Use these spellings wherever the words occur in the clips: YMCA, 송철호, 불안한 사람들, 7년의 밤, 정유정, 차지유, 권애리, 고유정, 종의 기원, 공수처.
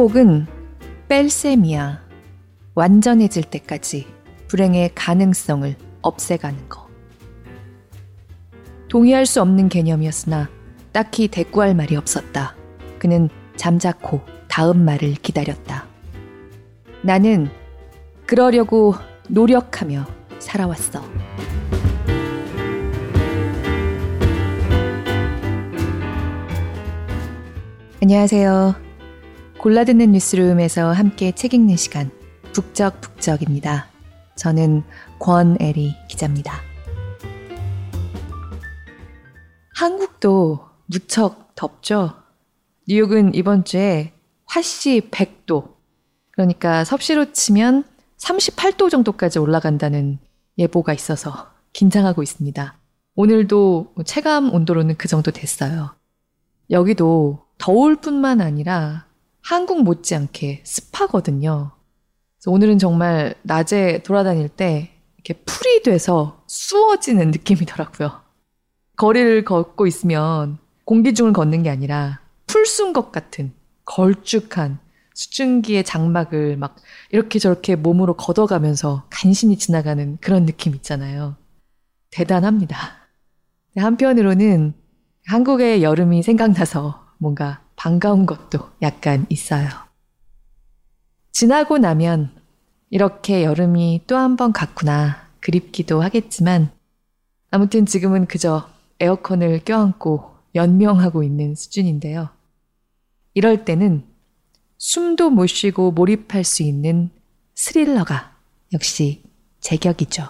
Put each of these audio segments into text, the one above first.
회복은 뺄셈이야. 완전해질 때까지 불행의 가능성을 없애가는 거. 동의할 수 없는 개념이었으나 딱히 대꾸할 말이 없었다. 그는 잠자코 다음 말을 기다렸다. 나는 그러려고 노력하며 살아왔어. 안녕하세요. 골라듣는 뉴스룸에서 함께 책 읽는 시간, 북적북적입니다. 저는 권애리 기자입니다. 한국도 무척 덥죠? 뉴욕은 이번 주에 화씨 100도, 그러니까 섭씨로 치면 38도 정도까지 올라간다는 예보가 있어서 긴장하고 있습니다. 오늘도 체감 온도로는 그 정도 됐어요. 여기도 더울 뿐만 아니라 한국 못지않게 습하거든요. 그래서 오늘은 정말 낮에 돌아다닐 때 이렇게 풀이 돼서 수워지는 느낌이더라고요. 거리를 걷고 있으면 공기 중을 걷는 게 아니라 풀순 것 같은 걸쭉한 수증기의 장막을 막 이렇게 저렇게 몸으로 걷어가면서 간신히 지나가는 그런 느낌 있잖아요. 대단합니다. 한편으로는 한국의 여름이 생각나서 뭔가 반가운 것도 약간 있어요. 지나고 나면 이렇게 여름이 또 한 번 갔구나 그립기도 하겠지만 아무튼 지금은 그저 에어컨을 껴안고 연명하고 있는 수준인데요. 이럴 때는 숨도 못 쉬고 몰입할 수 있는 스릴러가 역시 제격이죠.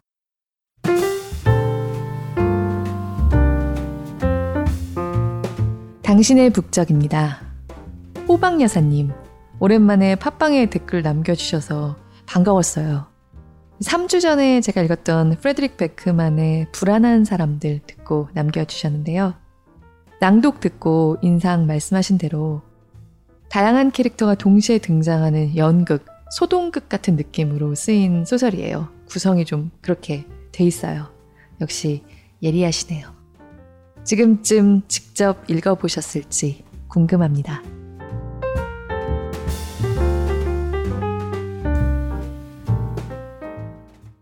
당신의 북적입니다. 호박여사님, 오랜만에 팟빵에 댓글 남겨주셔서 반가웠어요. 3주 전에 제가 읽었던 프레드릭 베크만의 불안한 사람들 듣고 남겨주셨는데요. 낭독 듣고 인상 말씀하신 대로 다양한 캐릭터가 동시에 등장하는 연극, 소동극 같은 느낌으로 쓰인 소설이에요. 구성이 좀 그렇게 돼 있어요. 역시 예리하시네요. 지금쯤 직접 읽어보셨을지 궁금합니다.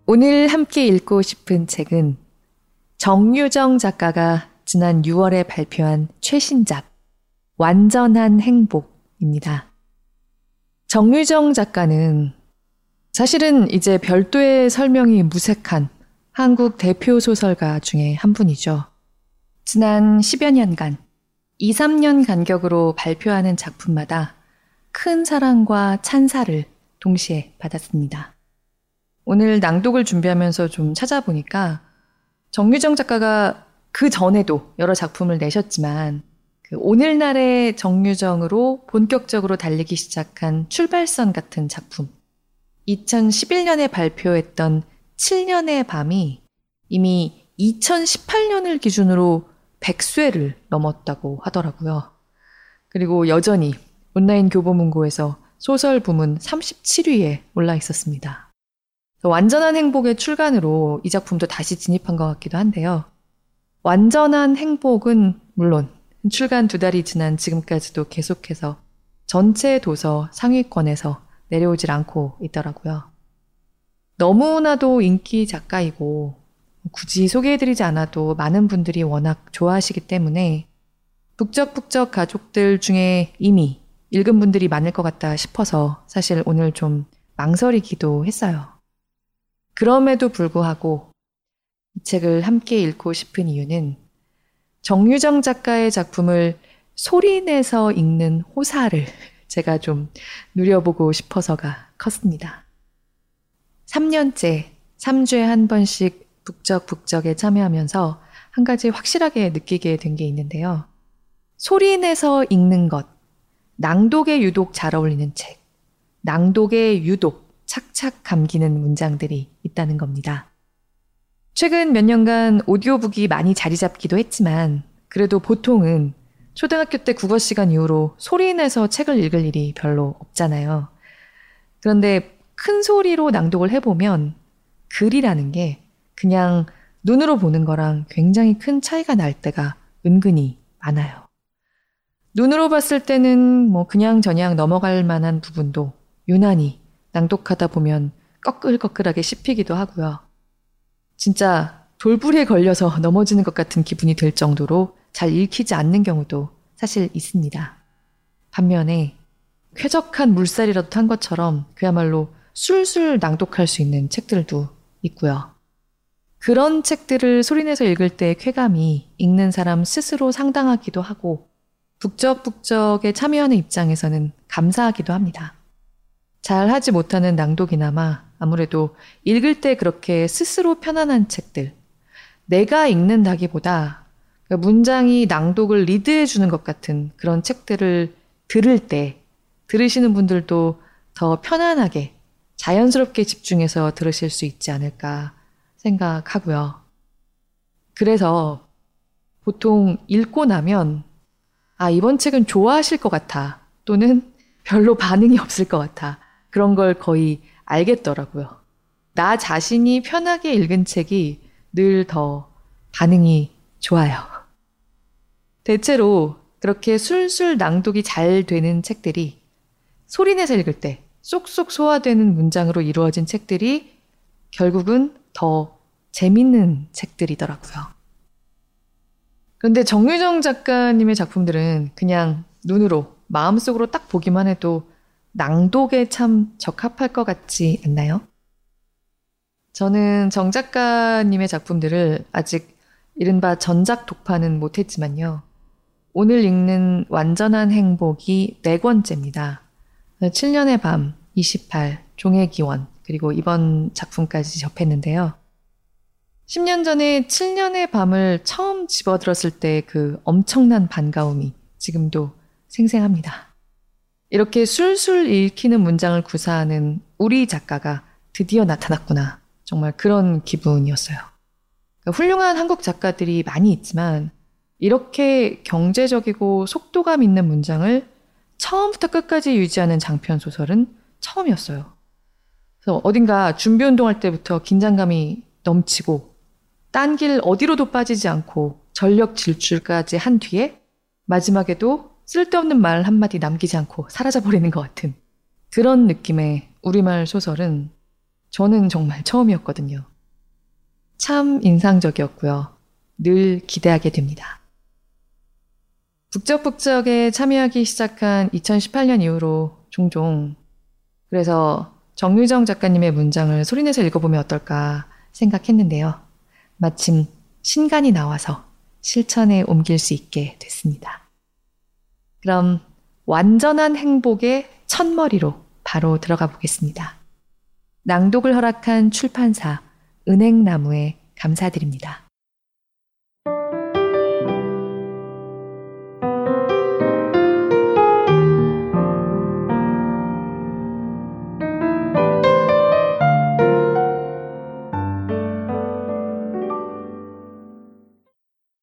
오늘 함께 읽고 싶은 책은 정유정 작가가 지난 6월에 발표한 최신작 완전한 행복입니다. 정유정 작가는 사실은 이제 별도의 설명이 무색한 한국 대표 소설가 중에 한 분이죠. 지난 10여 년간 2, 3년 간격으로 발표하는 작품마다 큰 사랑과 찬사를 동시에 받았습니다. 오늘 낭독을 준비하면서 좀 찾아보니까 정유정 작가가 그 전에도 여러 작품을 내셨지만 오늘날의 정유정으로 본격적으로 달리기 시작한 출발선 같은 작품, 2011년에 발표했던 7년의 밤이 이미 2018년을 기준으로 100쇄를 넘었다고 하더라고요. 그리고 여전히 온라인 교보문고에서 소설 부문 37위에 올라 있었습니다. 완전한 행복의 출간으로 이 작품도 다시 진입한 것 같기도 한데요. 완전한 행복은 물론 출간 2달이 지난 지금까지도 계속해서 전체 도서 상위권에서 내려오질 않고 있더라고요. 너무나도 인기 작가이고 굳이 소개해드리지 않아도 많은 분들이 워낙 좋아하시기 때문에 북적북적 가족들 중에 이미 읽은 분들이 많을 것 같다 싶어서 사실 오늘 좀 망설이기도 했어요. 그럼에도 불구하고 이 책을 함께 읽고 싶은 이유는 정유정 작가의 작품을 소리내서 읽는 호사를 제가 좀 누려보고 싶어서가 컸습니다. 3년째 3주에 한 번씩 북적북적에 참여하면서 한 가지 확실하게 느끼게 된 게 있는데요. 소리내서 읽는 것, 낭독에 유독 잘 어울리는 책, 낭독에 유독 착착 감기는 문장들이 있다는 겁니다. 최근 몇 년간 오디오북이 많이 자리 잡기도 했지만 그래도 보통은 초등학교 때 국어 시간 이후로 소리내서 책을 읽을 일이 별로 없잖아요. 그런데 큰 소리로 낭독을 해보면 글이라는 게 그냥 눈으로 보는 거랑 굉장히 큰 차이가 날 때가 은근히 많아요. 눈으로 봤을 때는 뭐 그냥 저냥 넘어갈 만한 부분도 유난히 낭독하다 보면 꺼끌꺼끌하게 씹히기도 하고요. 진짜 돌부리에 걸려서 넘어지는 것 같은 기분이 들 정도로 잘 읽히지 않는 경우도 사실 있습니다. 반면에 쾌적한 물살이라도 탄 것처럼 그야말로 술술 낭독할 수 있는 책들도 있고요. 그런 책들을 소리내서 읽을 때의 쾌감이 읽는 사람 스스로 상당하기도 하고 북적북적에 참여하는 입장에서는 감사하기도 합니다. 잘하지 못하는 낭독이나마 아무래도 읽을 때 그렇게 스스로 편안한 책들, 내가 읽는다기보다 문장이 낭독을 리드해주는 것 같은 그런 책들을 들을 때 들으시는 분들도 더 편안하게 자연스럽게 집중해서 들으실 수 있지 않을까 생각하고요. 그래서 보통 읽고 나면 아, 이번 책은 좋아하실 것 같아 또는 별로 반응이 없을 것 같아 그런 걸 거의 알겠더라고요. 나 자신이 편하게 읽은 책이 늘 더 반응이 좋아요. 대체로 그렇게 술술 낭독이 잘 되는 책들이 소리내서 읽을 때 쏙쏙 소화되는 문장으로 이루어진 책들이 결국은 더 재밌는 책들이더라고요. 그런데 정유정 작가님의 작품들은 그냥 눈으로 마음속으로 딱 보기만 해도 낭독에 참 적합할 것 같지 않나요? 저는 정 작가님의 작품들을 아직 이른바 전작 독파는 못했지만요. 오늘 읽는 완전한 행복이 4권째입니다. 7년의 밤, 28, 종의 기원, 그리고 이번 작품까지 접했는데요. 10년 전에 7년의 밤을 처음 집어들었을 때 그 엄청난 반가움이 지금도 생생합니다. 이렇게 술술 읽히는 문장을 구사하는 우리 작가가 드디어 나타났구나. 정말 그런 기분이었어요. 그러니까 훌륭한 한국 작가들이 많이 있지만 이렇게 경제적이고 속도감 있는 문장을 처음부터 끝까지 유지하는 장편 소설은 처음이었어요. 그래서 어딘가 준비 운동할 때부터 긴장감이 넘치고 딴 길 어디로도 빠지지 않고 전력 질주까지 한 뒤에 마지막에도 쓸데없는 말 한마디 남기지 않고 사라져버리는 것 같은 그런 느낌의 우리말 소설은 저는 정말 처음이었거든요. 참 인상적이었고요. 늘 기대하게 됩니다. 북적북적에 참여하기 시작한 2018년 이후로 종종 그래서 정유정 작가님의 문장을 소리내서 읽어보면 어떨까 생각했는데요. 마침 신간이 나와서 실천에 옮길 수 있게 됐습니다. 그럼 완전한 행복의 첫머리로 바로 들어가 보겠습니다. 낭독을 허락한 출판사 은행나무에 감사드립니다.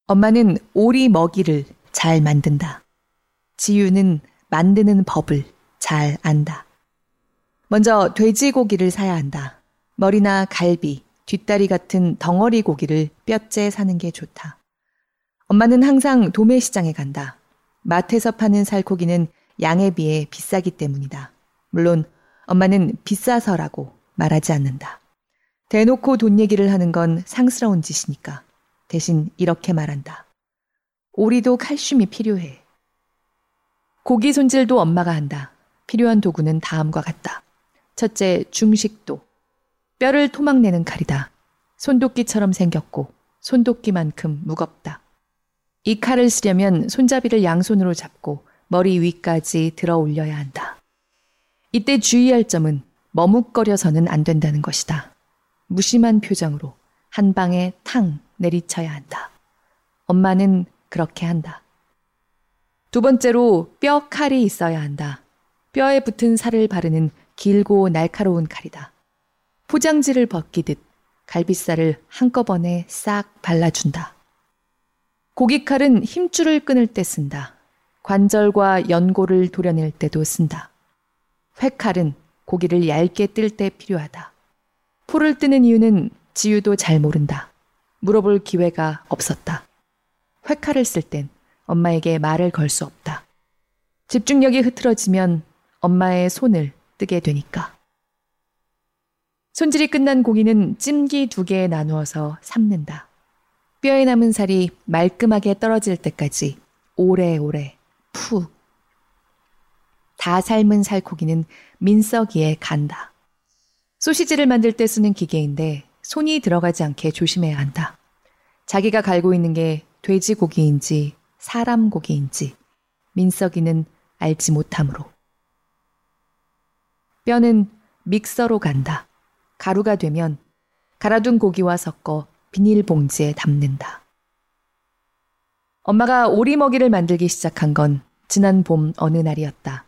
엄마는 오리 먹이를 잘 만든다. 지유는 만드는 법을 잘 안다. 먼저 돼지고기를 사야 한다. 머리나 갈비, 뒷다리 같은 덩어리 고기를 뼈째 사는 게 좋다. 엄마는 항상 도매시장에 간다. 마트에서 파는 살코기는 양에 비해 비싸기 때문이다. 물론 엄마는 비싸서라고 말하지 않는다. 대놓고 돈 얘기를 하는 건 상스러운 짓이니까. 대신 이렇게 말한다. 오리도 칼슘이 필요해. 고기 손질도 엄마가 한다. 필요한 도구는 다음과 같다. 첫째, 중식도. 뼈를 토막내는 칼이다. 손도끼처럼 생겼고 손도끼만큼 무겁다. 이 칼을 쓰려면 손잡이를 양손으로 잡고 머리 위까지 들어 올려야 한다. 이때 주의할 점은 머뭇거려서는 안 된다는 것이다. 무심한 표정으로 한 방에 탕 내리쳐야 한다. 엄마는 그렇게 한다. 두 번째로 뼈 칼이 있어야 한다. 뼈에 붙은 살을 바르는 길고 날카로운 칼이다. 포장지를 벗기듯 갈비살을 한꺼번에 싹 발라준다. 고깃칼은 힘줄을 끊을 때 쓴다. 관절과 연골을 도려낼 때도 쓴다. 회칼은 고기를 얇게 뜰 때 필요하다. 포를 뜨는 이유는 지유도 잘 모른다. 물어볼 기회가 없었다. 회칼을 쓸 땐 엄마에게 말을 걸 수 없다. 집중력이 흐트러지면 엄마의 손을 뜨게 되니까. 손질이 끝난 고기는 찜기 2개에 나누어서 삶는다. 뼈에 남은 살이 말끔하게 떨어질 때까지 오래오래 푹. 다 삶은 살코기는 민서기에 간다. 소시지를 만들 때 쓰는 기계인데 손이 들어가지 않게 조심해야 한다. 자기가 갈고 있는 게 돼지고기인지 사람 고기인지 민서기는 알지 못함으로. 뼈는 믹서로 간다. 가루가 되면 갈아둔 고기와 섞어 비닐봉지에 담는다. 엄마가 오리 먹이를 만들기 시작한 건 지난 봄 어느 날이었다.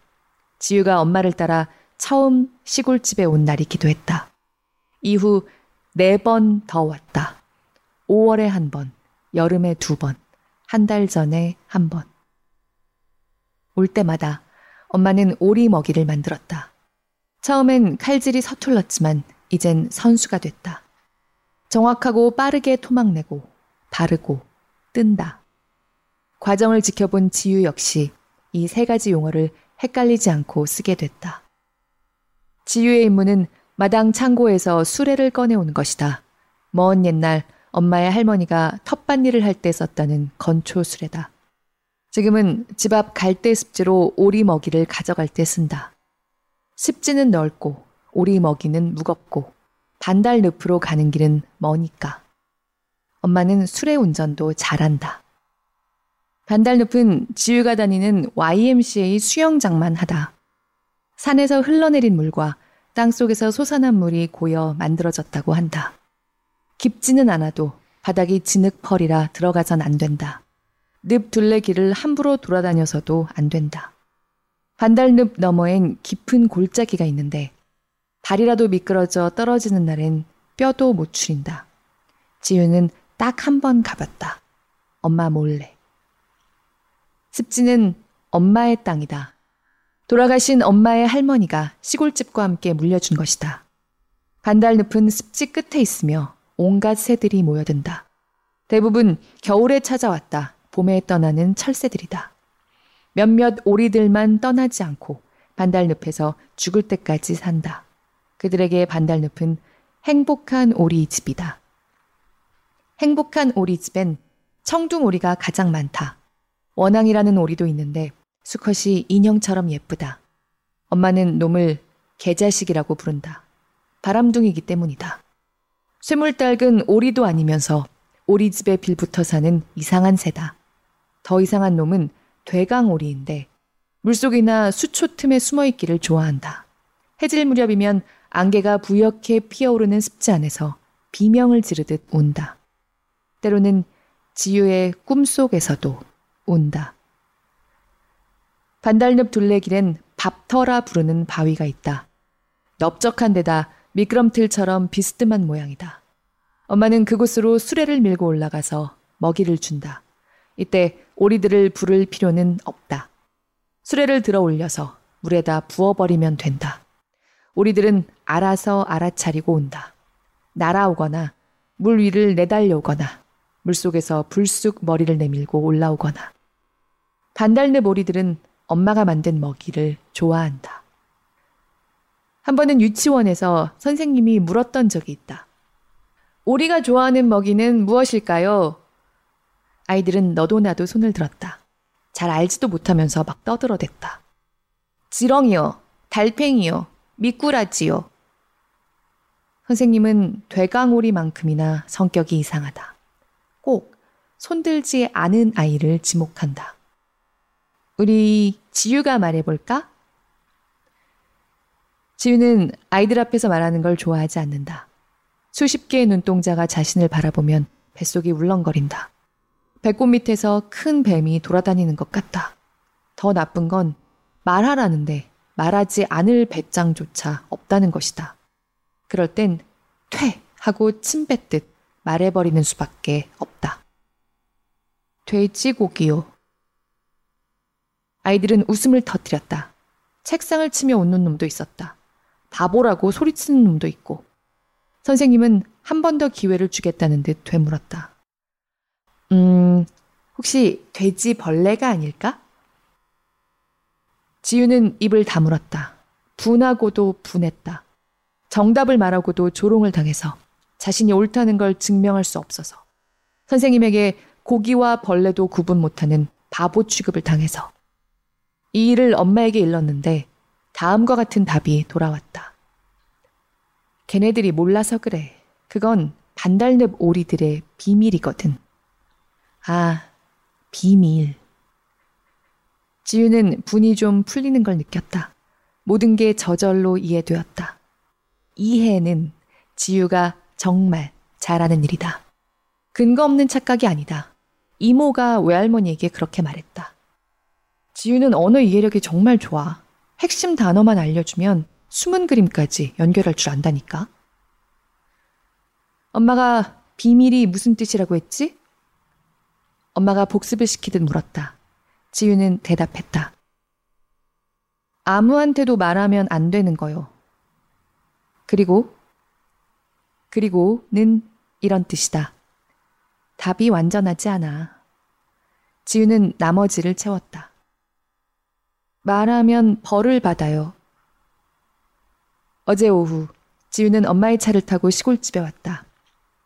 지유가 엄마를 따라 처음 시골집에 온 날이기도 했다. 이후 4번 더 왔다. 5월에 1번, 여름에 2번, 1달 전에 1번. 올 때마다 엄마는 오리 먹이를 만들었다. 처음엔 칼질이 서툴렀지만 이젠 선수가 됐다. 정확하고 빠르게 토막내고 바르고 뜬다. 과정을 지켜본 지유 역시 이 3가지 용어를 헷갈리지 않고 쓰게 됐다. 지유의 임무는 마당 창고에서 수레를 꺼내온 것이다. 먼 옛날 엄마의 할머니가 텃밭일을 할 때 썼다는 건초수레다. 지금은 집 앞 갈대 습지로 오리 먹이를 가져갈 때 쓴다. 습지는 넓고 오리 먹이는 무겁고 반달 늪으로 가는 길은 머니까. 엄마는 수레 운전도 잘한다. 반달 늪은 지유가 다니는 YMCA 수영장만 하다. 산에서 흘러내린 물과 땅속에서 솟아난 물이 고여 만들어졌다고 한다. 깊지는 않아도 바닥이 진흙펄이라 들어가선 안 된다. 늪 둘레길을 함부로 돌아다녀서도 안 된다. 반달늪 너머엔 깊은 골짜기가 있는데 발이라도 미끄러져 떨어지는 날엔 뼈도 못 추린다. 지유는 딱 1번 가봤다. 엄마 몰래. 습지는 엄마의 땅이다. 돌아가신 엄마의 할머니가 시골집과 함께 물려준 것이다. 반달늪은 습지 끝에 있으며 온갖 새들이 모여든다. 대부분 겨울에 찾아왔다. 봄에 떠나는 철새들이다. 몇몇 오리들만 떠나지 않고 반달늪에서 죽을 때까지 산다. 그들에게 반달늪은 행복한 오리집이다. 행복한 오리집엔 청둥오리가 가장 많다. 원앙이라는 오리도 있는데 수컷이 인형처럼 예쁘다. 엄마는 놈을 개자식이라고 부른다. 바람둥이기 때문이다. 쇠물닳은 오리도 아니면서 오리집에 빌붙어 사는 이상한 새다. 더 이상한 놈은 대강오리인데 물속이나 수초 틈에 숨어있기를 좋아한다. 해질 무렵이면 안개가 부옇게 피어오르는 습지 안에서 비명을 지르듯 운다. 때로는 지유의 꿈속에서도 운다. 반달늪 둘레길엔 밥터라 부르는 바위가 있다. 넓적한 데다 미끄럼틀처럼 비스듬한 모양이다. 엄마는 그곳으로 수레를 밀고 올라가서 먹이를 준다. 이때 오리들을 부를 필요는 없다. 수레를 들어 올려서 물에다 부어버리면 된다. 오리들은 알아서 알아차리고 온다. 날아오거나 물 위를 내달려오거나 물속에서 불쑥 머리를 내밀고 올라오거나. 반달늪 오리들은 엄마가 만든 먹이를 좋아한다. 한 번은 유치원에서 선생님이 물었던 적이 있다. 오리가 좋아하는 먹이는 무엇일까요? 아이들은 너도 나도 손을 들었다. 잘 알지도 못하면서 막 떠들어댔다. 지렁이요, 달팽이요, 미꾸라지요. 선생님은 대강오리만큼이나 성격이 이상하다. 꼭 손들지 않은 아이를 지목한다. 우리 지유가 말해볼까? 지유는 아이들 앞에서 말하는 걸 좋아하지 않는다. 수십 개의 눈동자가 자신을 바라보면 뱃속이 울렁거린다. 배꼽 밑에서 큰 뱀이 돌아다니는 것 같다. 더 나쁜 건 말하라는데 말하지 않을 배짱조차 없다는 것이다. 그럴 땐 퇴! 하고 침 뱉듯 말해버리는 수밖에 없다. 돼지고기요. 아이들은 웃음을 터뜨렸다. 책상을 치며 웃는 놈도 있었다. 바보라고 소리치는 놈도 있고. 선생님은 1번 더 기회를 주겠다는 듯 되물었다. 혹시 돼지벌레가 아닐까? 지유는 입을 다물었다. 분하고도 분했다. 정답을 말하고도 조롱을 당해서 자신이 옳다는 걸 증명할 수 없어서 선생님에게 고기와 벌레도 구분 못하는 바보 취급을 당해서 이 일을 엄마에게 일렀는데 다음과 같은 답이 돌아왔다. 걔네들이 몰라서 그래. 그건 반달늪 오리들의 비밀이거든. 아, 비밀. 지유는 분이 좀 풀리는 걸 느꼈다. 모든 게 저절로 이해되었다. 이해는 지유가 정말 잘하는 일이다. 근거 없는 착각이 아니다. 이모가 외할머니에게 그렇게 말했다. 지유는 언어 이해력이 정말 좋아. 핵심 단어만 알려주면 숨은 그림까지 연결할 줄 안다니까. 엄마가 비밀이 무슨 뜻이라고 했지? 엄마가 복습을 시키듯 물었다. 지유는 대답했다. 아무한테도 말하면 안 되는 거요. 그리고는 이런 뜻이다. 답이 완전하지 않아. 지유는 나머지를 채웠다. 말하면 벌을 받아요. 어제 오후 지유는 엄마의 차를 타고 시골집에 왔다.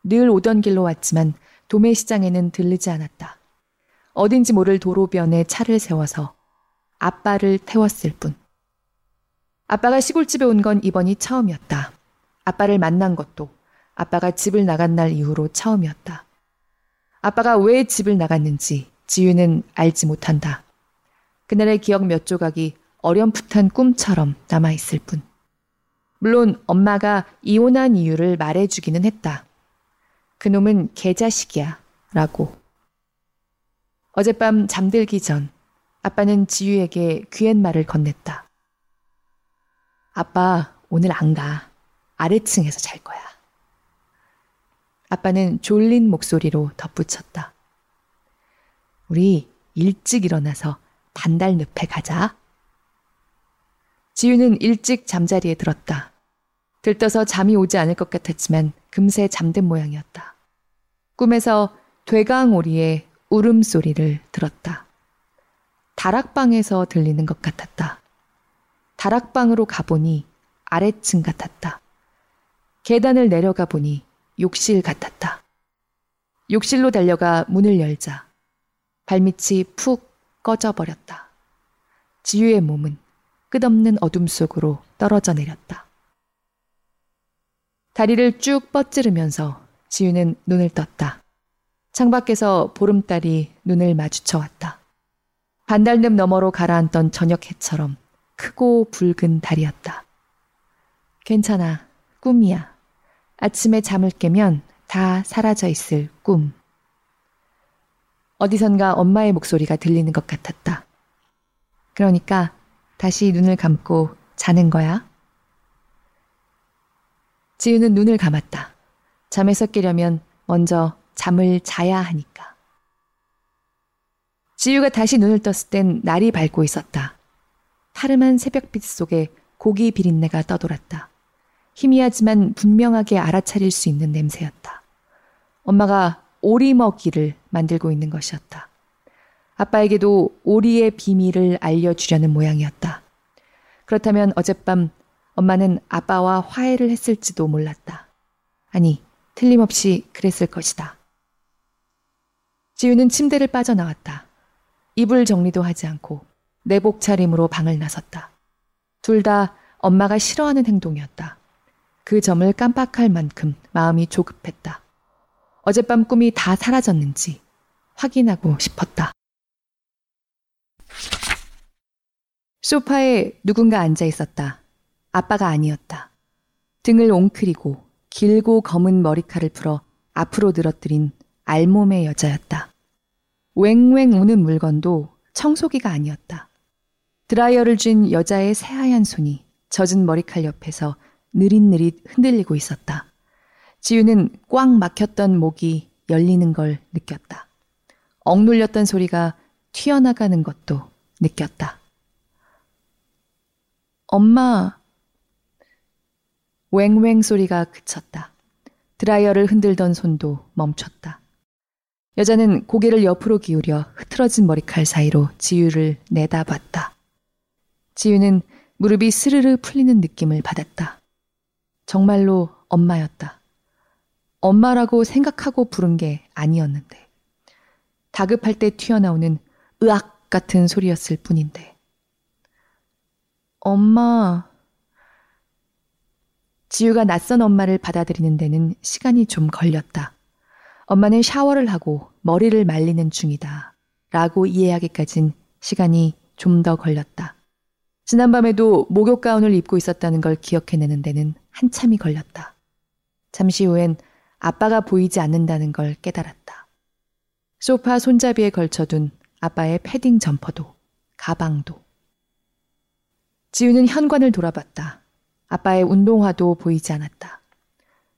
늘 오던 길로 왔지만 도매시장에는 들르지 않았다. 어딘지 모를 도로변에 차를 세워서 아빠를 태웠을 뿐. 아빠가 시골집에 온 건 이번이 처음이었다. 아빠를 만난 것도 아빠가 집을 나간 날 이후로 처음이었다. 아빠가 왜 집을 나갔는지 지유는 알지 못한다. 그날의 기억 몇 조각이 어렴풋한 꿈처럼 남아있을 뿐. 물론 엄마가 이혼한 이유를 말해주기는 했다. 그놈은 개자식이야 라고. 어젯밤 잠들기 전 아빠는 지유에게 귀엘말을 건넸다. 아빠 오늘 안 가. 아래층에서 잘 거야. 아빠는 졸린 목소리로 덧붙였다. 우리 일찍 일어나서 반달늪에 가자. 지유는 일찍 잠자리에 들었다. 들떠서 잠이 오지 않을 것 같았지만 금세 잠든 모양이었다. 꿈에서 되강오리의 울음소리를 들었다. 다락방에서 들리는 것 같았다. 다락방으로 가보니 아래층 같았다. 계단을 내려가 보니 욕실 같았다. 욕실로 달려가 문을 열자 발밑이 푹 꺼져버렸다. 지유의 몸은 끝없는 어둠 속으로 떨어져 내렸다. 다리를 쭉 뻗지르면서 지유는 눈을 떴다. 창밖에서 보름달이 눈을 마주쳐왔다. 반달늪 너머로 가라앉던 저녁 해처럼 크고 붉은 달이었다. 괜찮아. 꿈이야. 아침에 잠을 깨면 다 사라져 있을 꿈. 어디선가 엄마의 목소리가 들리는 것 같았다. 그러니까 다시 눈을 감고 자는 거야? 지유는 눈을 감았다. 잠에서 깨려면 먼저 잠을 자야 하니까. 지유가 다시 눈을 떴을 땐 날이 밝고 있었다. 파름한 새벽빛 속에 고기 비린내가 떠돌았다. 희미하지만 분명하게 알아차릴 수 있는 냄새였다. 엄마가 오리 먹이를 만들고 있는 것이었다. 아빠에게도 오리의 비밀을 알려주려는 모양이었다. 그렇다면 어젯밤 엄마는 아빠와 화해를 했을지도 몰랐다. 아니, 틀림없이 그랬을 것이다. 지유는 침대를 빠져나왔다. 이불 정리도 하지 않고 내복 차림으로 방을 나섰다. 둘 다 엄마가 싫어하는 행동이었다. 그 점을 깜빡할 만큼 마음이 조급했다. 어젯밤 꿈이 다 사라졌는지 확인하고 싶었다. 소파에 누군가 앉아 있었다. 아빠가 아니었다. 등을 옹크리고 길고 검은 머리카락을 풀어 앞으로 늘어뜨린 알몸의 여자였다. 왱왱 우는 물건도 청소기가 아니었다. 드라이어를 쥔 여자의 새하얀 손이 젖은 머리칼 옆에서 느릿느릿 흔들리고 있었다. 지유는 꽉 막혔던 목이 열리는 걸 느꼈다. 억눌렸던 소리가 튀어나가는 것도 느꼈다. 엄마. 왱왱 소리가 그쳤다. 드라이어를 흔들던 손도 멈췄다. 여자는 고개를 옆으로 기울여 흐트러진 머리칼 사이로 지유를 내다봤다. 지유는 무릎이 스르르 풀리는 느낌을 받았다. 정말로 엄마였다. 엄마라고 생각하고 부른 게 아니었는데. 다급할 때 튀어나오는 으악 같은 소리였을 뿐인데. 엄마. 지유가 낯선 엄마를 받아들이는 데는 시간이 좀 걸렸다. 엄마는 샤워를 하고 머리를 말리는 중이다. 라고 이해하기까진 시간이 좀 더 걸렸다. 지난밤에도 목욕 가운을 입고 있었다는 걸 기억해내는 데는 한참이 걸렸다. 잠시 후엔 아빠가 보이지 않는다는 걸 깨달았다. 소파 손잡이에 걸쳐둔 아빠의 패딩 점퍼도 가방도. 지우는 현관을 돌아봤다. 아빠의 운동화도 보이지 않았다.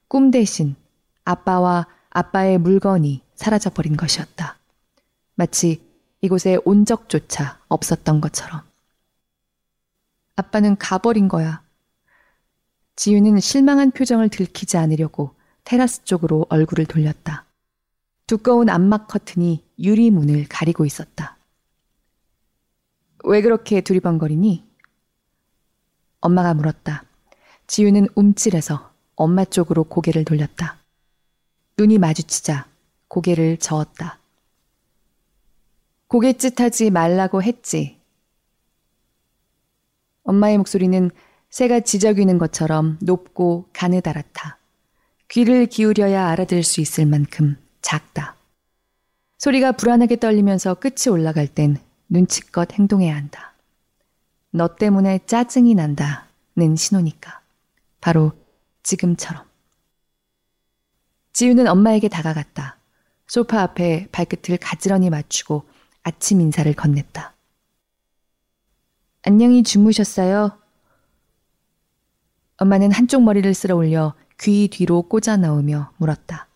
꿈 대신 아빠와 아빠의 물건이 사라져버린 것이었다. 마치 이곳에 온 적조차 없었던 것처럼. 아빠는 가버린 거야. 지유는 실망한 표정을 들키지 않으려고 테라스 쪽으로 얼굴을 돌렸다. 두꺼운 암막 커튼이 유리문을 가리고 있었다. 왜 그렇게 두리번거리니? 엄마가 물었다. 지유는 움찔해서 엄마 쪽으로 고개를 돌렸다. 눈이 마주치자 고개를 저었다. 고갯짓하지 말라고 했지. 엄마의 목소리는 새가 지저귀는 것처럼 높고 가느다랗다. 귀를 기울여야 알아들 수 있을 만큼 작다. 소리가 불안하게 떨리면서 끝이 올라갈 땐 눈치껏 행동해야 한다. 너 때문에 짜증이 난다는 신호니까. 바로 지금처럼. 지우는 엄마에게 다가갔다. 소파 앞에 발끝을 가지런히 맞추고 아침 인사를 건넸다. 안녕히 주무셨어요? 엄마는 한쪽 머리를 쓸어 올려 귀 뒤로 꽂아 넣으며 물었다.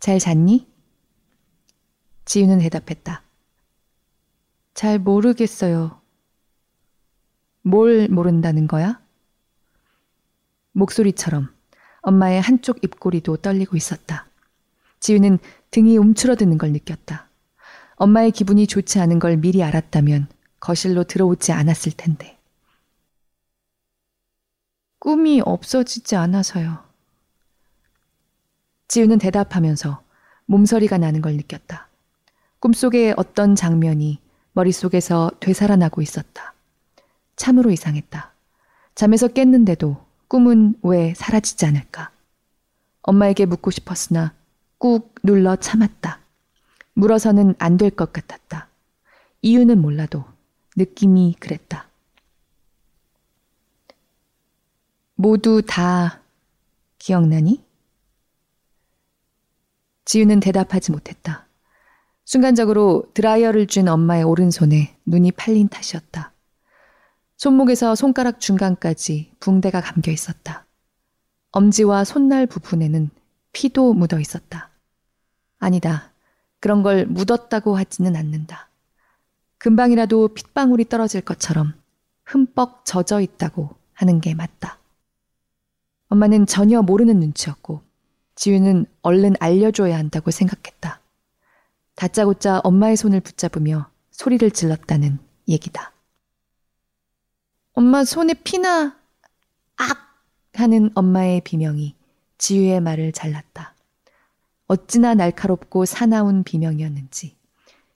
잘 잤니? 지유는 대답했다. 잘 모르겠어요. 뭘 모른다는 거야? 목소리처럼 엄마의 한쪽 입꼬리도 떨리고 있었다. 지유는 등이 움츠러드는 걸 느꼈다. 엄마의 기분이 좋지 않은 걸 미리 알았다면 거실로 들어오지 않았을 텐데. 꿈이 없어지지 않아서요. 지우는 대답하면서 몸서리가 나는 걸 느꼈다. 꿈속에 어떤 장면이 머릿속에서 되살아나고 있었다. 참으로 이상했다. 잠에서 깼는데도 꿈은 왜 사라지지 않을까? 엄마에게 묻고 싶었으나 꾹 눌러 참았다. 물어서는 안 될 것 같았다. 이유는 몰라도 느낌이 그랬다. 모두 다 기억나니? 지유는 대답하지 못했다. 순간적으로 드라이어를 쥔 엄마의 오른손에 눈이 팔린 탓이었다. 손목에서 손가락 중간까지 붕대가 감겨 있었다. 엄지와 손날 부분에는 피도 묻어 있었다. 아니다. 그런 걸 묻었다고 하지는 않는다. 금방이라도 핏방울이 떨어질 것처럼 흠뻑 젖어 있다고 하는 게 맞다. 엄마는 전혀 모르는 눈치였고 지유는 얼른 알려줘야 한다고 생각했다. 다짜고짜 엄마의 손을 붙잡으며 소리를 질렀다는 얘기다. 엄마 손에 피나! 악! 하는 엄마의 비명이 지유의 말을 잘랐다. 어찌나 날카롭고 사나운 비명이었는지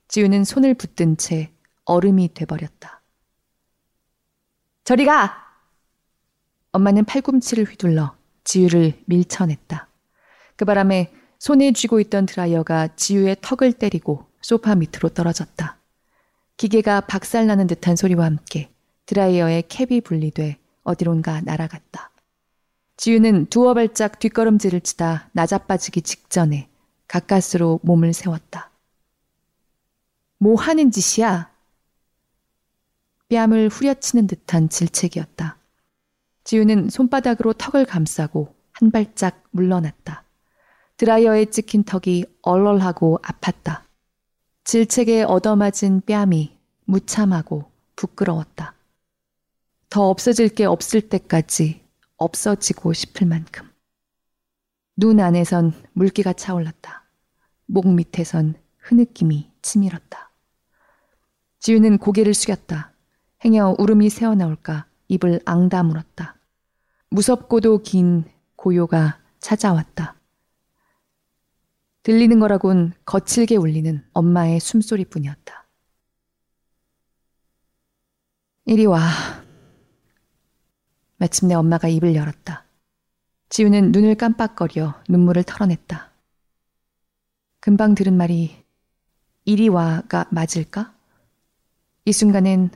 지유는 손을 붙든 채 얼음이 돼버렸다. 저리 가! 엄마는 팔꿈치를 휘둘러 지유를 밀쳐냈다. 그 바람에 손에 쥐고 있던 드라이어가 지유의 턱을 때리고 소파 밑으로 떨어졌다. 기계가 박살나는 듯한 소리와 함께 드라이어의 캡이 분리돼 어디론가 날아갔다. 지유는 두어 발짝 뒷걸음질을 치다 나자빠지기 직전에 가까스로 몸을 세웠다. 뭐 하는 짓이야? 뺨을 후려치는 듯한 질책이었다. 지우는 손바닥으로 턱을 감싸고 한 발짝 물러났다. 드라이어에 찍힌 턱이 얼얼하고 아팠다. 질책에 얻어맞은 뺨이 무참하고 부끄러웠다. 더 없어질 게 없을 때까지 없어지고 싶을 만큼. 눈 안에선 물기가 차올랐다. 목 밑에선 흐느낌이 치밀었다. 지우는 고개를 숙였다. 행여 울음이 새어나올까 입을 앙다물었다. 무섭고도 긴 고요가 찾아왔다. 들리는 거라곤 거칠게 울리는 엄마의 숨소리뿐이었다. 이리 와. 마침내 엄마가 입을 열었다. 지우는 눈을 깜빡거려 눈물을 털어냈다. 금방 들은 말이 이리 와가 맞을까? 이 순간엔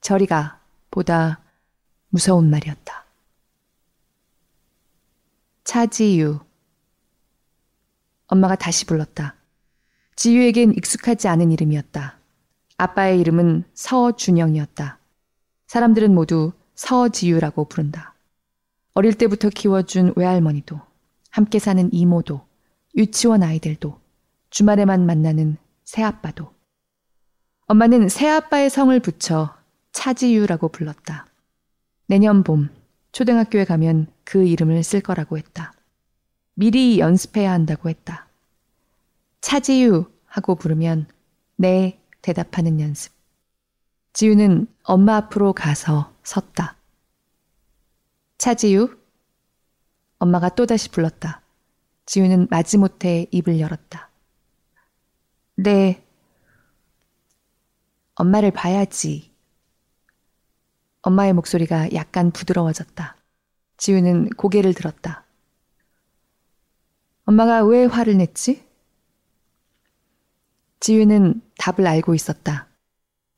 저리 가 보다 무서운 말이었다. 차지유. 엄마가 다시 불렀다. 지유에겐 익숙하지 않은 이름이었다. 아빠의 이름은 서준영이었다. 사람들은 모두 서지유라고 부른다. 어릴 때부터 키워준 외할머니도, 함께 사는 이모도, 유치원 아이들도, 주말에만 만나는 새아빠도. 엄마는 새아빠의 성을 붙여 차지유라고 불렀다. 내년 봄 초등학교에 가면 그 이름을 쓸 거라고 했다. 미리 연습해야 한다고 했다. 차지유 하고 부르면 네 대답하는 연습. 지유는 엄마 앞으로 가서 섰다. 차지유? 엄마가 또다시 불렀다. 지유는 마지못해 입을 열었다. 네. 엄마를 봐야지. 엄마의 목소리가 약간 부드러워졌다. 지유는 고개를 들었다. 엄마가 왜 화를 냈지? 지유는 답을 알고 있었다.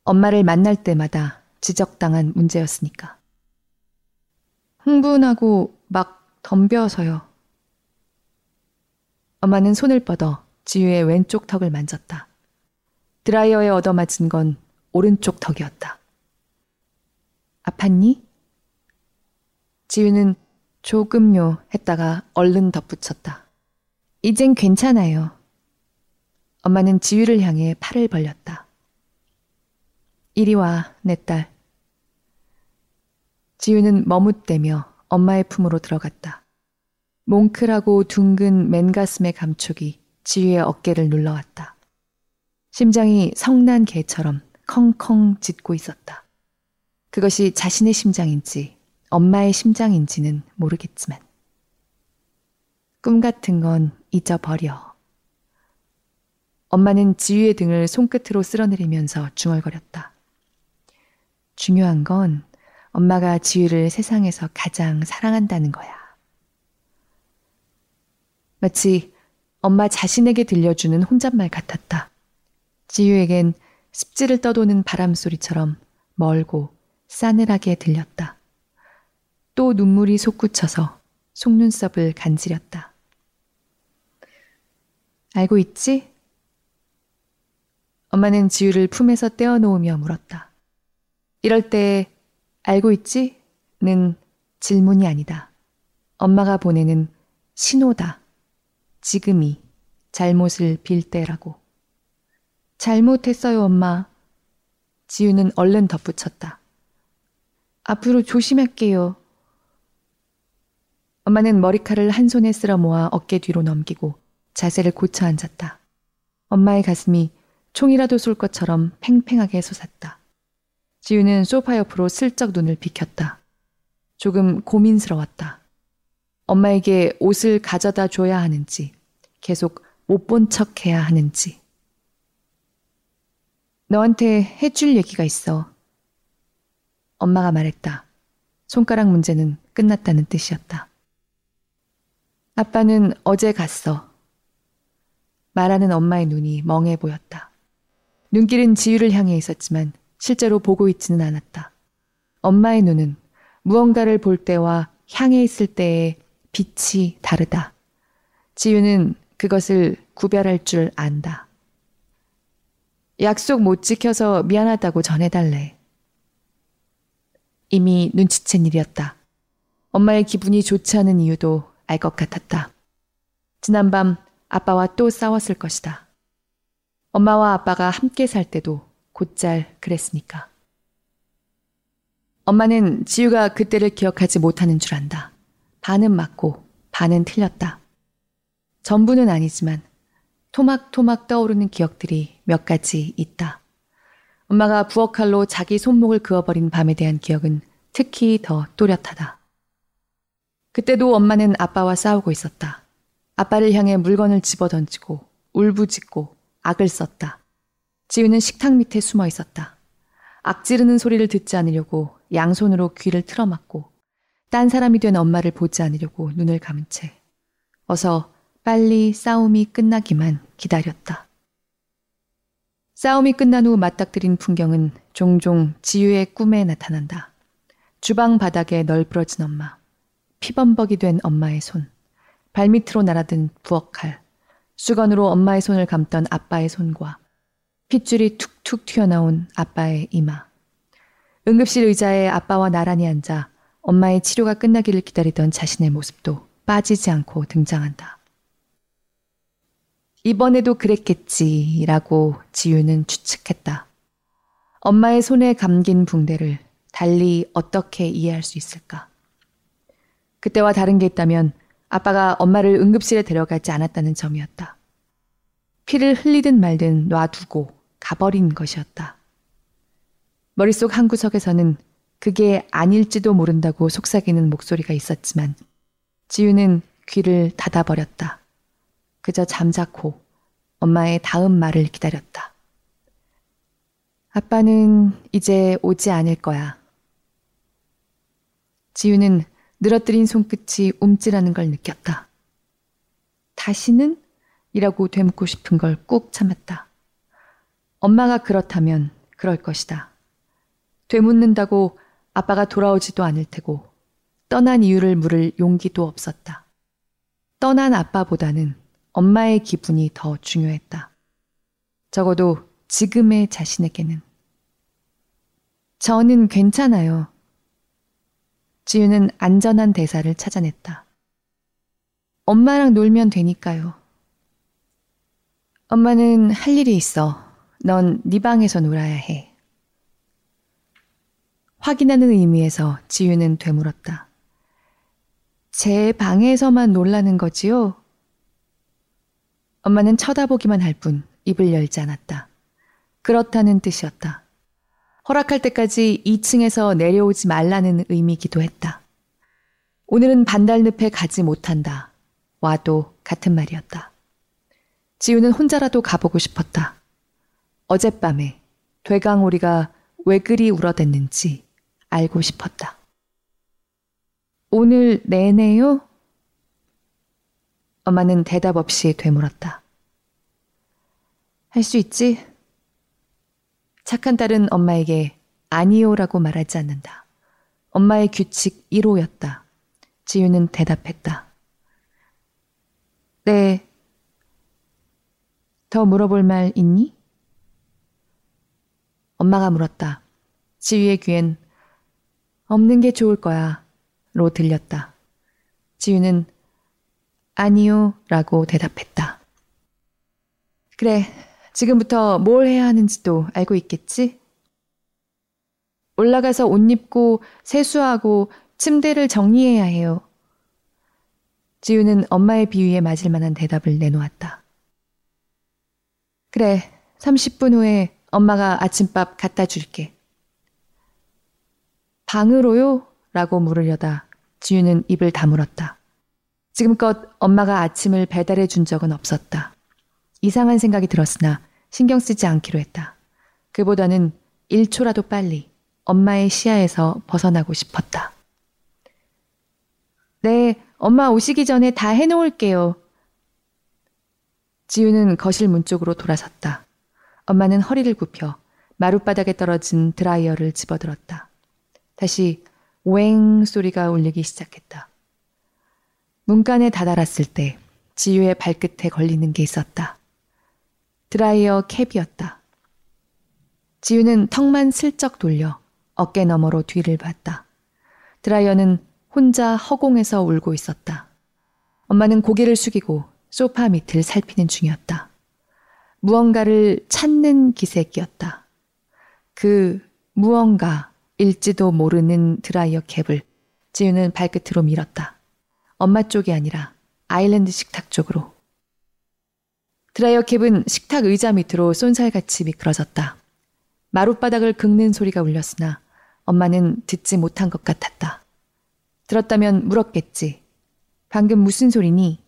엄마를 만날 때마다 지적당한 문제였으니까. 흥분하고 막 덤벼서요. 엄마는 손을 뻗어 지유의 왼쪽 턱을 만졌다. 드라이어에 얻어맞은 건 오른쪽 턱이었다. 아팠니? 지유는 조금요 했다가 얼른 덧붙였다. 이젠 괜찮아요. 엄마는 지유를 향해 팔을 벌렸다. 이리 와, 내 딸. 지유는 머뭇대며 엄마의 품으로 들어갔다. 뭉클하고 둥근 맨가슴의 감촉이 지유의 어깨를 눌러왔다. 심장이 성난 개처럼 컹컹 짖고 있었다. 그것이 자신의 심장인지 엄마의 심장인지는 모르겠지만. 꿈 같은 건 잊어버려. 엄마는 지유의 등을 손끝으로 쓸어내리면서 중얼거렸다. 중요한 건 엄마가 지유를 세상에서 가장 사랑한다는 거야. 마치 엄마 자신에게 들려주는 혼잣말 같았다. 지유에겐 습지를 떠도는 바람소리처럼 멀고 싸늘하게 들렸다. 또 눈물이 솟구쳐서 속눈썹을 간지렸다. 알고 있지? 엄마는 지유를 품에서 떼어놓으며 물었다. 이럴 때 알고 있지? 는 질문이 아니다. 엄마가 보내는 신호다. 지금이 잘못을 빌 때라고. 잘못했어요, 엄마. 지유는 얼른 덧붙였다. 앞으로 조심할게요. 엄마는 머리카락을 한 손에 쓸어 모아 어깨 뒤로 넘기고 자세를 고쳐 앉았다. 엄마의 가슴이 총이라도 쏠 것처럼 팽팽하게 솟았다. 지유는 소파 옆으로 슬쩍 눈을 비켰다. 조금 고민스러웠다. 엄마에게 옷을 가져다 줘야 하는지, 계속 못 본 척 해야 하는지. 너한테 해줄 얘기가 있어. 엄마가 말했다. 손가락 문제는 끝났다는 뜻이었다. 아빠는 어제 갔어. 말하는 엄마의 눈이 멍해 보였다. 눈길은 지유를 향해 있었지만 실제로 보고 있지는 않았다. 엄마의 눈은 무언가를 볼 때와 향해 있을 때의 빛이 다르다. 지유는 그것을 구별할 줄 안다. 약속 못 지켜서 미안하다고 전해달래. 이미 눈치챈 일이었다. 엄마의 기분이 좋지 않은 이유도 알 것 같았다. 지난밤 아빠와 또 싸웠을 것이다. 엄마와 아빠가 함께 살 때도 곧잘 그랬으니까. 엄마는 지유가 그때를 기억하지 못하는 줄 안다. 반은 맞고 반은 틀렸다. 전부는 아니지만 토막토막 떠오르는 기억들이 몇 가지 있다. 엄마가 부엌 칼로 자기 손목을 그어버린 밤에 대한 기억은 특히 더 또렷하다. 그때도 엄마는 아빠와 싸우고 있었다. 아빠를 향해 물건을 집어던지고 울부짖고 악을 썼다. 지우는 식탁 밑에 숨어 있었다. 악지르는 소리를 듣지 않으려고 양손으로 귀를 틀어막고 딴 사람이 된 엄마를 보지 않으려고 눈을 감은 채 어서 빨리 싸움이 끝나기만 기다렸다. 싸움이 끝난 후 맞닥뜨린 풍경은 종종 지유의 꿈에 나타난다. 주방 바닥에 널브러진 엄마, 피범벅이 된 엄마의 손, 발밑으로 날아든 부엌칼, 수건으로 엄마의 손을 감던 아빠의 손과 핏줄이 툭툭 튀어나온 아빠의 이마, 응급실 의자에 아빠와 나란히 앉아 엄마의 치료가 끝나기를 기다리던 자신의 모습도 빠지지 않고 등장한다. 이번에도 그랬겠지라고 지유는 추측했다. 엄마의 손에 감긴 붕대를 달리 어떻게 이해할 수 있을까? 그때와 다른 게 있다면 아빠가 엄마를 응급실에 데려가지 않았다는 점이었다. 피를 흘리든 말든 놔두고 가버린 것이었다. 머릿속 한구석에서는 그게 아닐지도 모른다고 속삭이는 목소리가 있었지만 지유는 귀를 닫아버렸다. 그저 잠자코 엄마의 다음 말을 기다렸다. 아빠는 이제 오지 않을 거야. 지유는 늘어뜨린 손끝이 움찔하는 걸 느꼈다. 다시는? 이라고 되묻고 싶은 걸 꾹 참았다. 엄마가 그렇다면 그럴 것이다. 되묻는다고 아빠가 돌아오지도 않을 테고 떠난 이유를 물을 용기도 없었다. 떠난 아빠보다는 엄마의 기분이 더 중요했다. 적어도 지금의 자신에게는. 저는 괜찮아요. 지유는 안전한 대사를 찾아냈다. 엄마랑 놀면 되니까요. 엄마는 할 일이 있어. 넌 네 방에서 놀아야 해. 확인하는 의미에서 지유는 되물었다. 제 방에서만 놀라는 거지요? 엄마는 쳐다보기만 할 뿐 입을 열지 않았다. 그렇다는 뜻이었다. 허락할 때까지 2층에서 내려오지 말라는 의미이기도 했다. 오늘은 반달늪에 가지 못한다. 와도 같은 말이었다. 지우는 혼자라도 가보고 싶었다. 어젯밤에 되강오리가 왜 그리 울어댔는지 알고 싶었다. 오늘 내내요? 엄마는 대답 없이 되물었다. 할 수 있지? 착한 딸은 엄마에게 아니요라고 말하지 않는다. 엄마의 규칙 1호였다. 지유는 대답했다. 네. 더 물어볼 말 있니? 엄마가 물었다. 지유의 귀엔 없는 게 좋을 거야 로 들렸다. 지유는 아니요 라고 대답했다. 그래, 지금부터 뭘 해야 하는지도 알고 있겠지? 올라가서 옷 입고 세수하고 침대를 정리해야 해요. 지유는 엄마의 비위에 맞을 만한 대답을 내놓았다. 그래, 30분 후에 엄마가 아침밥 갖다 줄게. 방으로요? 라고 물으려다 지유는 입을 다물었다. 지금껏 엄마가 아침을 배달해 준 적은 없었다. 이상한 생각이 들었으나 신경 쓰지 않기로 했다. 그보다는 1초라도 빨리 엄마의 시야에서 벗어나고 싶었다. 네, 엄마 오시기 전에 다 해놓을게요. 지유는 거실 문 쪽으로 돌아섰다. 엄마는 허리를 굽혀 마룻바닥에 떨어진 드라이어를 집어들었다. 다시 오앵 소리가 울리기 시작했다. 문간에 다다랐을 때 지유의 발끝에 걸리는 게 있었다. 드라이어 캡이었다. 지유는 턱만 슬쩍 돌려 어깨 너머로 뒤를 봤다. 드라이어는 혼자 허공에서 울고 있었다. 엄마는 고개를 숙이고 소파 밑을 살피는 중이었다. 무언가를 찾는 기색이었다. 그 무언가일지도 모르는 드라이어 캡을 지유는 발끝으로 밀었다. 엄마 쪽이 아니라 아일랜드 식탁 쪽으로. 드라이어 캡은 식탁 의자 밑으로 쏜살같이 미끄러졌다. 마룻바닥을 긁는 소리가 울렸으나 엄마는 듣지 못한 것 같았다. 들었다면 물었겠지. 방금 무슨 소리니?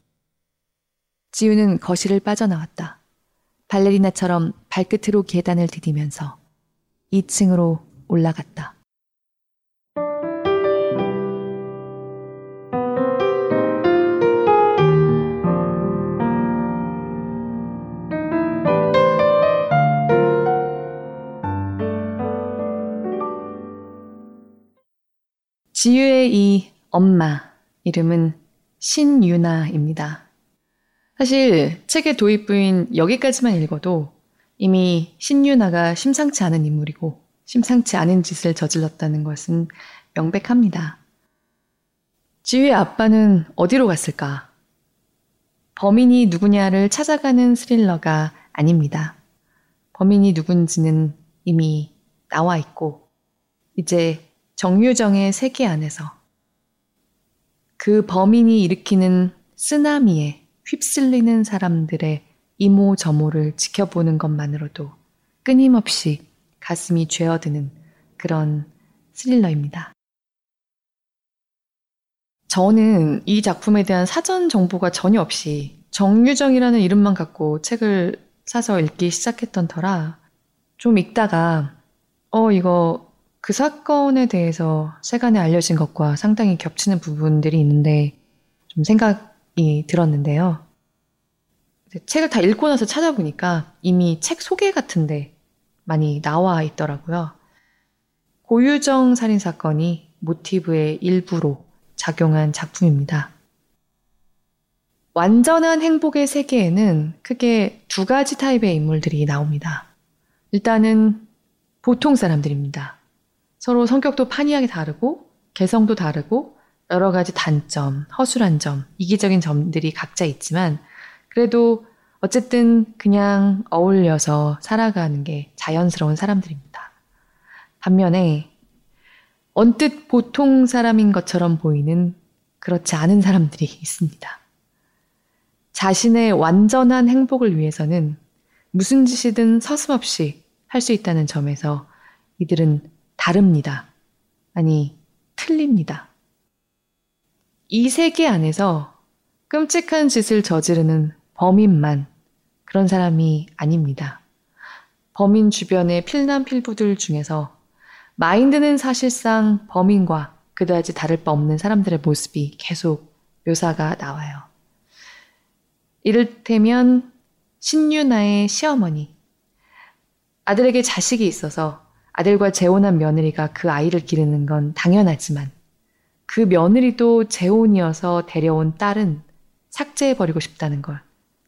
지우는 거실을 빠져나왔다. 발레리나처럼 발끝으로 계단을 디디면서 2층으로 올라갔다. 지유의 이 엄마 이름은 신유나입니다. 사실 책의 도입부인 여기까지만 읽어도 이미 신유나가 심상치 않은 인물이고 심상치 않은 짓을 저질렀다는 것은 명백합니다. 지유의 아빠는 어디로 갔을까? 범인이 누구냐를 찾아가는 스릴러가 아닙니다. 범인이 누군지는 이미 나와 있고 이제 정유정의 세계 안에서 그 범인이 일으키는 쓰나미에 휩쓸리는 사람들의 이모저모를 지켜보는 것만으로도 끊임없이 가슴이 죄어드는 그런 스릴러입니다. 저는 이 작품에 대한 사전 정보가 전혀 없이 정유정이라는 이름만 갖고 책을 사서 읽기 시작했던 터라 좀 읽다가 이거 그 사건에 대해서 세간에 알려진 것과 상당히 겹치는 부분들이 있는데 좀 생각이 들었는데요. 책을 다 읽고 나서 찾아보니까 이미 책 소개 같은데 많이 나와 있더라고요. 고유정 살인사건이 모티브의 일부로 작용한 작품입니다. 완전한 행복의 세계에는 크게 두 가지 타입의 인물들이 나옵니다. 일단은 보통 사람들입니다. 서로 성격도 판이하게 다르고 개성도 다르고 여러 가지 단점, 허술한 점, 이기적인 점들이 각자 있지만 그래도 어쨌든 그냥 어울려서 살아가는 게 자연스러운 사람들입니다. 반면에 언뜻 보통 사람인 것처럼 보이는 그렇지 않은 사람들이 있습니다. 자신의 완전한 행복을 위해서는 무슨 짓이든 서슴없이 할 수 있다는 점에서 이들은 다릅니다. 아니, 틀립니다. 이 세계 안에서 끔찍한 짓을 저지르는 범인만 그런 사람이 아닙니다. 범인 주변의 필남필부들 중에서 마인드는 사실상 범인과 그다지 다를 바 없는 사람들의 모습이 계속 묘사가 나와요. 이를테면 신유나의 시어머니. 아들에게 자식이 있어서 아들과 재혼한 며느리가 그 아이를 기르는 건 당연하지만 그 며느리도 재혼이어서 데려온 딸은 삭제해버리고 싶다는 걸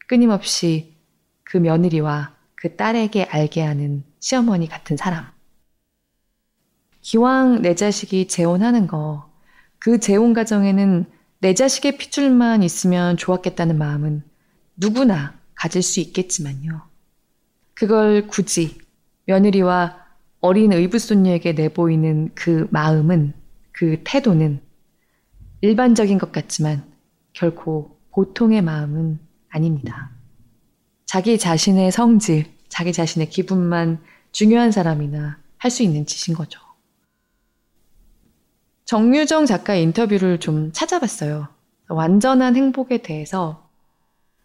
끊임없이 그 며느리와 그 딸에게 알게 하는 시어머니 같은 사람. 기왕 내 자식이 재혼하는 거, 그 재혼 과정에는 내 자식의 핏줄만 있으면 좋았겠다는 마음은 누구나 가질 수 있겠지만요. 그걸 굳이 며느리와 어린 의붓손녀에게 내보이는 그 마음은, 그 태도는 일반적인 것 같지만 결코 보통의 마음은 아닙니다. 자기 자신의 성질, 자기 자신의 기분만 중요한 사람이나 할 수 있는 짓인 거죠. 정유정 작가의 인터뷰를 좀 찾아봤어요. 완전한 행복에 대해서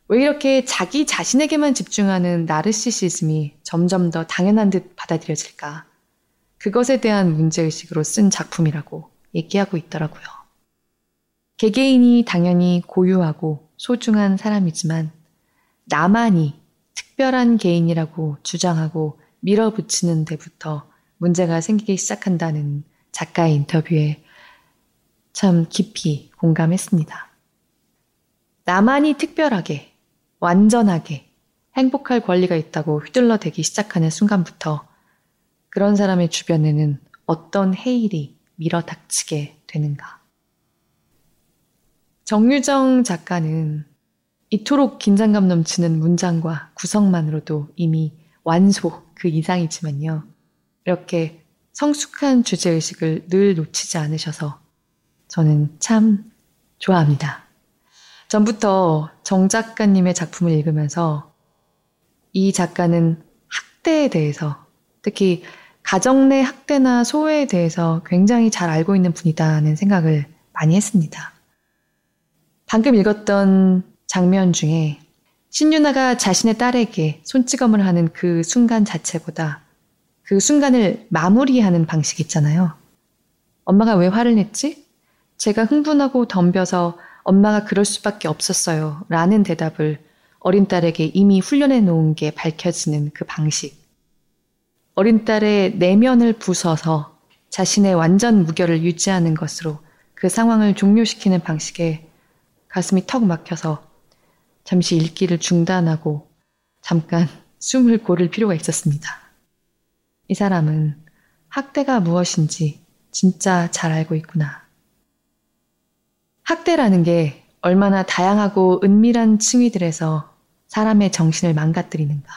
왜 이렇게 자기 자신에게만 집중하는 나르시시즘이 점점 더 당연한 듯 받아들여질까? 그것에 대한 문제의식으로 쓴 작품이라고 얘기하고 있더라고요. 개개인이 당연히 고유하고 소중한 사람이지만 나만이 특별한 개인이라고 주장하고 밀어붙이는 데부터 문제가 생기기 시작한다는 작가의 인터뷰에 참 깊이 공감했습니다. 나만이 특별하게, 완전하게 행복할 권리가 있다고 휘둘러대기 시작하는 순간부터 그런 사람의 주변에는 어떤 해일이 밀어닥치게 되는가. 정유정 작가는 이토록 긴장감 넘치는 문장과 구성만으로도 이미 완소 그 이상이지만요. 이렇게 성숙한 주제의식을 늘 놓치지 않으셔서 저는 참 좋아합니다. 전부터 정 작가님의 작품을 읽으면서 이 작가는 학대에 대해서 특히 가정 내 학대나 소외에 대해서 굉장히 잘 알고 있는 분이다는 생각을 많이 했습니다. 방금 읽었던 장면 중에 신유나가 자신의 딸에게 손찌검을 하는 그 순간 자체보다 그 순간을 마무리하는 방식 있잖아요. 엄마가 왜 화를 냈지? 제가 흥분하고 덤벼서 엄마가 그럴 수밖에 없었어요. 라는 대답을 어린 딸에게 이미 훈련해 놓은 게 밝혀지는 그 방식. 어린 딸의 내면을 부숴서 자신의 완전 무결을 유지하는 것으로 그 상황을 종료시키는 방식에 가슴이 턱 막혀서 잠시 읽기를 중단하고 잠깐 숨을 고를 필요가 있었습니다. 이 사람은 학대가 무엇인지 진짜 잘 알고 있구나. 학대라는 게 얼마나 다양하고 은밀한 층위들에서 사람의 정신을 망가뜨리는가.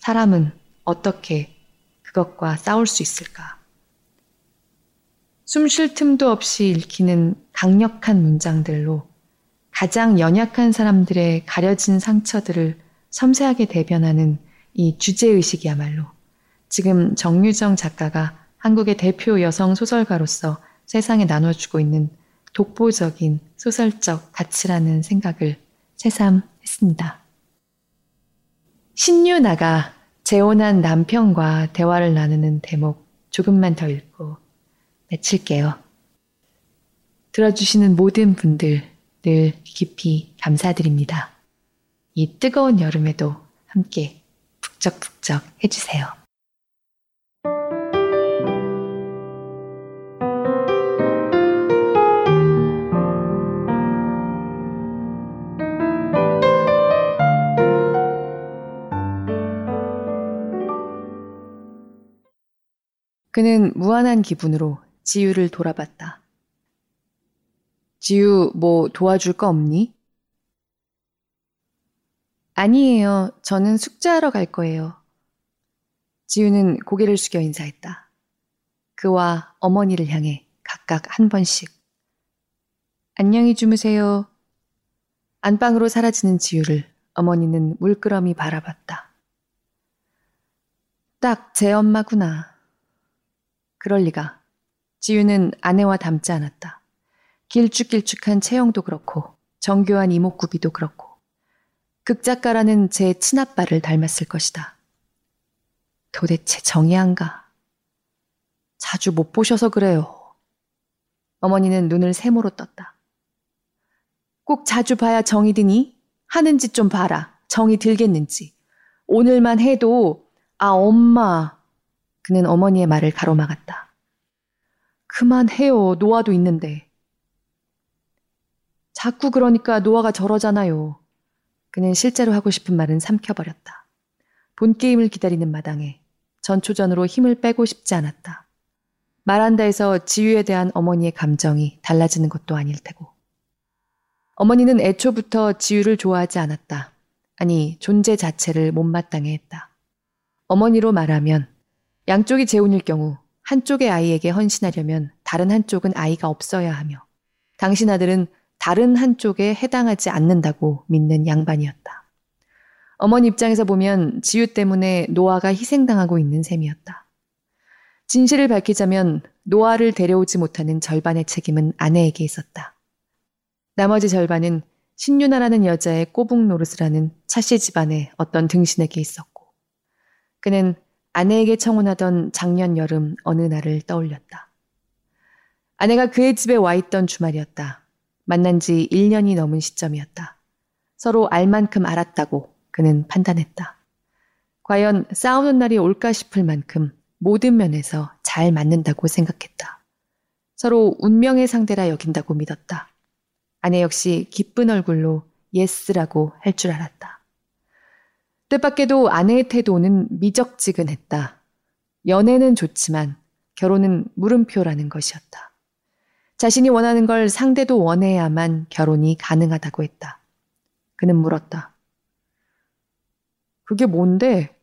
사람은 어떻게 그것과 싸울 수 있을까? 숨 쉴 틈도 없이 읽히는 강력한 문장들로 가장 연약한 사람들의 가려진 상처들을 섬세하게 대변하는 이 주제의식이야말로 지금 정유정 작가가 한국의 대표 여성 소설가로서 세상에 나눠주고 있는 독보적인 소설적 가치라는 생각을 새삼 했습니다. 신유나가 재혼한 남편과 대화를 나누는 대목 조금만 더 읽고 마칠게요. 들어주시는 모든 분들 늘 깊이 감사드립니다. 이 뜨거운 여름에도 함께 북적북적 해주세요. 그는 무한한 기분으로 지유를 돌아봤다. 지유, 뭐 도와줄 거 없니? 아니에요. 저는 숙제하러 갈 거예요. 지유는 고개를 숙여 인사했다. 그와 어머니를 향해 각각 한 번씩. 안녕히 주무세요. 안방으로 사라지는 지유를 어머니는 물끄러미 바라봤다. 딱 제 엄마구나. 그럴 리가. 지유는 아내와 닮지 않았다. 길쭉길쭉한 체형도 그렇고 정교한 이목구비도 그렇고 극작가라는 제 친아빠를 닮았을 것이다. 도대체 정의한가? 자주 못 보셔서 그래요. 어머니는 눈을 세모로 떴다. 꼭 자주 봐야 정이 드니? 하는지 좀 봐라. 정이 들겠는지. 오늘만 해도 아 엄마... 그는 어머니의 말을 가로막았다. 그만해요. 노아도 있는데. 자꾸 그러니까 노아가 저러잖아요. 그는 실제로 하고 싶은 말은 삼켜버렸다. 본 게임을 기다리는 마당에 전초전으로 힘을 빼고 싶지 않았다. 말한다 해서 지유에 대한 어머니의 감정이 달라지는 것도 아닐 테고. 어머니는 애초부터 지유를 좋아하지 않았다. 아니, 존재 자체를 못마땅해 했다. 어머니로 말하면 양쪽이 재혼일 경우 한쪽의 아이에게 헌신하려면 다른 한쪽은 아이가 없어야 하며 당신 아들은 다른 한쪽에 해당하지 않는다고 믿는 양반이었다. 어머니 입장에서 보면 지유 때문에 노아가 희생당하고 있는 셈이었다. 진실을 밝히자면 노아를 데려오지 못하는 절반의 책임은 아내에게 있었다. 나머지 절반은 신유나라는 여자의 꼬북 노릇을 하는 차씨 집안의 어떤 등신에게 있었고 그는 아내에게 청혼하던 작년 여름 어느 날을 떠올렸다. 아내가 그의 집에 와 있던 주말이었다. 만난 지 1년이 넘은 시점이었다. 서로 알 만큼 알았다고 그는 판단했다. 과연 싸우는 날이 올까 싶을 만큼 모든 면에서 잘 맞는다고 생각했다. 서로 운명의 상대라 여긴다고 믿었다. 아내 역시 기쁜 얼굴로 예스라고 할 줄 알았다. 뜻밖에도 아내의 태도는 미적지근했다. 연애는 좋지만 결혼은 물음표라는 것이었다. 자신이 원하는 걸 상대도 원해야만 결혼이 가능하다고 했다. 그는 물었다. 그게 뭔데?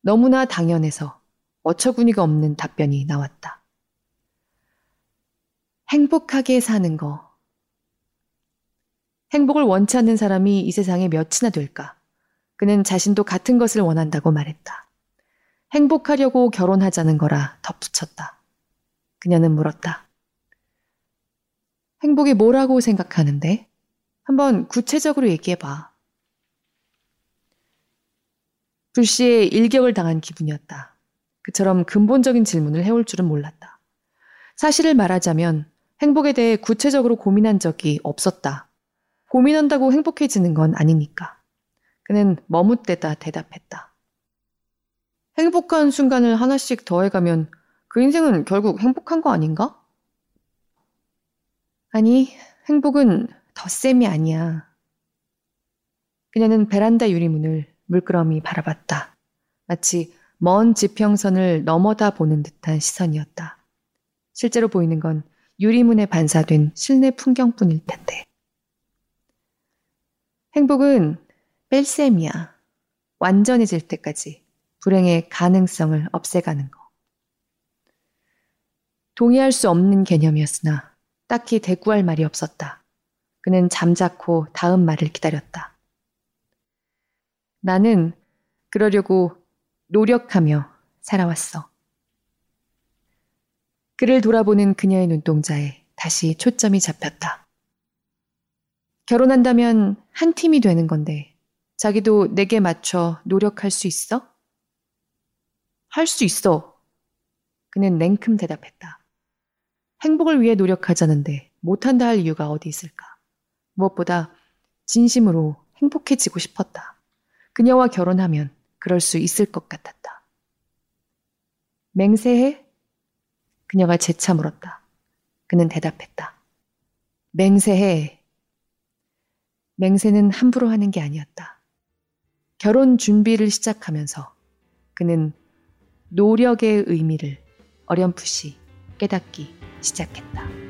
너무나 당연해서 어처구니가 없는 답변이 나왔다. 행복하게 사는 거. 행복을 원치 않는 사람이 이 세상에 몇이나 될까? 그는 자신도 같은 것을 원한다고 말했다. 행복하려고 결혼하자는 거라 덧붙였다. 그녀는 물었다. 행복이 뭐라고 생각하는데? 한번 구체적으로 얘기해봐. 불씨의 일격을 당한 기분이었다. 그처럼 근본적인 질문을 해올 줄은 몰랐다. 사실을 말하자면 행복에 대해 구체적으로 고민한 적이 없었다. 고민한다고 행복해지는 건 아니니까. 그는 머뭇대다 대답했다. 행복한 순간을 하나씩 더해가면 그 인생은 결국 행복한 거 아닌가? 아니, 행복은 덧셈이 아니야. 그녀는 베란다 유리문을 물끄러미 바라봤다. 마치 먼 지평선을 넘어다 보는 듯한 시선이었다. 실제로 보이는 건 유리문에 반사된 실내 풍경뿐일 텐데. 행복은 뺄셈이야. 완전해질 때까지 불행의 가능성을 없애가는 거. 동의할 수 없는 개념이었으나 딱히 대꾸할 말이 없었다. 그는 잠자코 다음 말을 기다렸다. 나는 그러려고 노력하며 살아왔어. 그를 돌아보는 그녀의 눈동자에 다시 초점이 잡혔다. 결혼한다면 한 팀이 되는 건데 자기도 내게 맞춰 노력할 수 있어? 할 수 있어. 그는 냉큼 대답했다. 행복을 위해 노력하자는데 못한다 할 이유가 어디 있을까? 무엇보다 진심으로 행복해지고 싶었다. 그녀와 결혼하면 그럴 수 있을 것 같았다. 맹세해? 그녀가 재차 물었다. 그는 대답했다. 맹세해. 맹세는 함부로 하는 게 아니었다. 결혼 준비를 시작하면서 그는 노력의 의미를 어렴풋이 깨닫기 시작했다.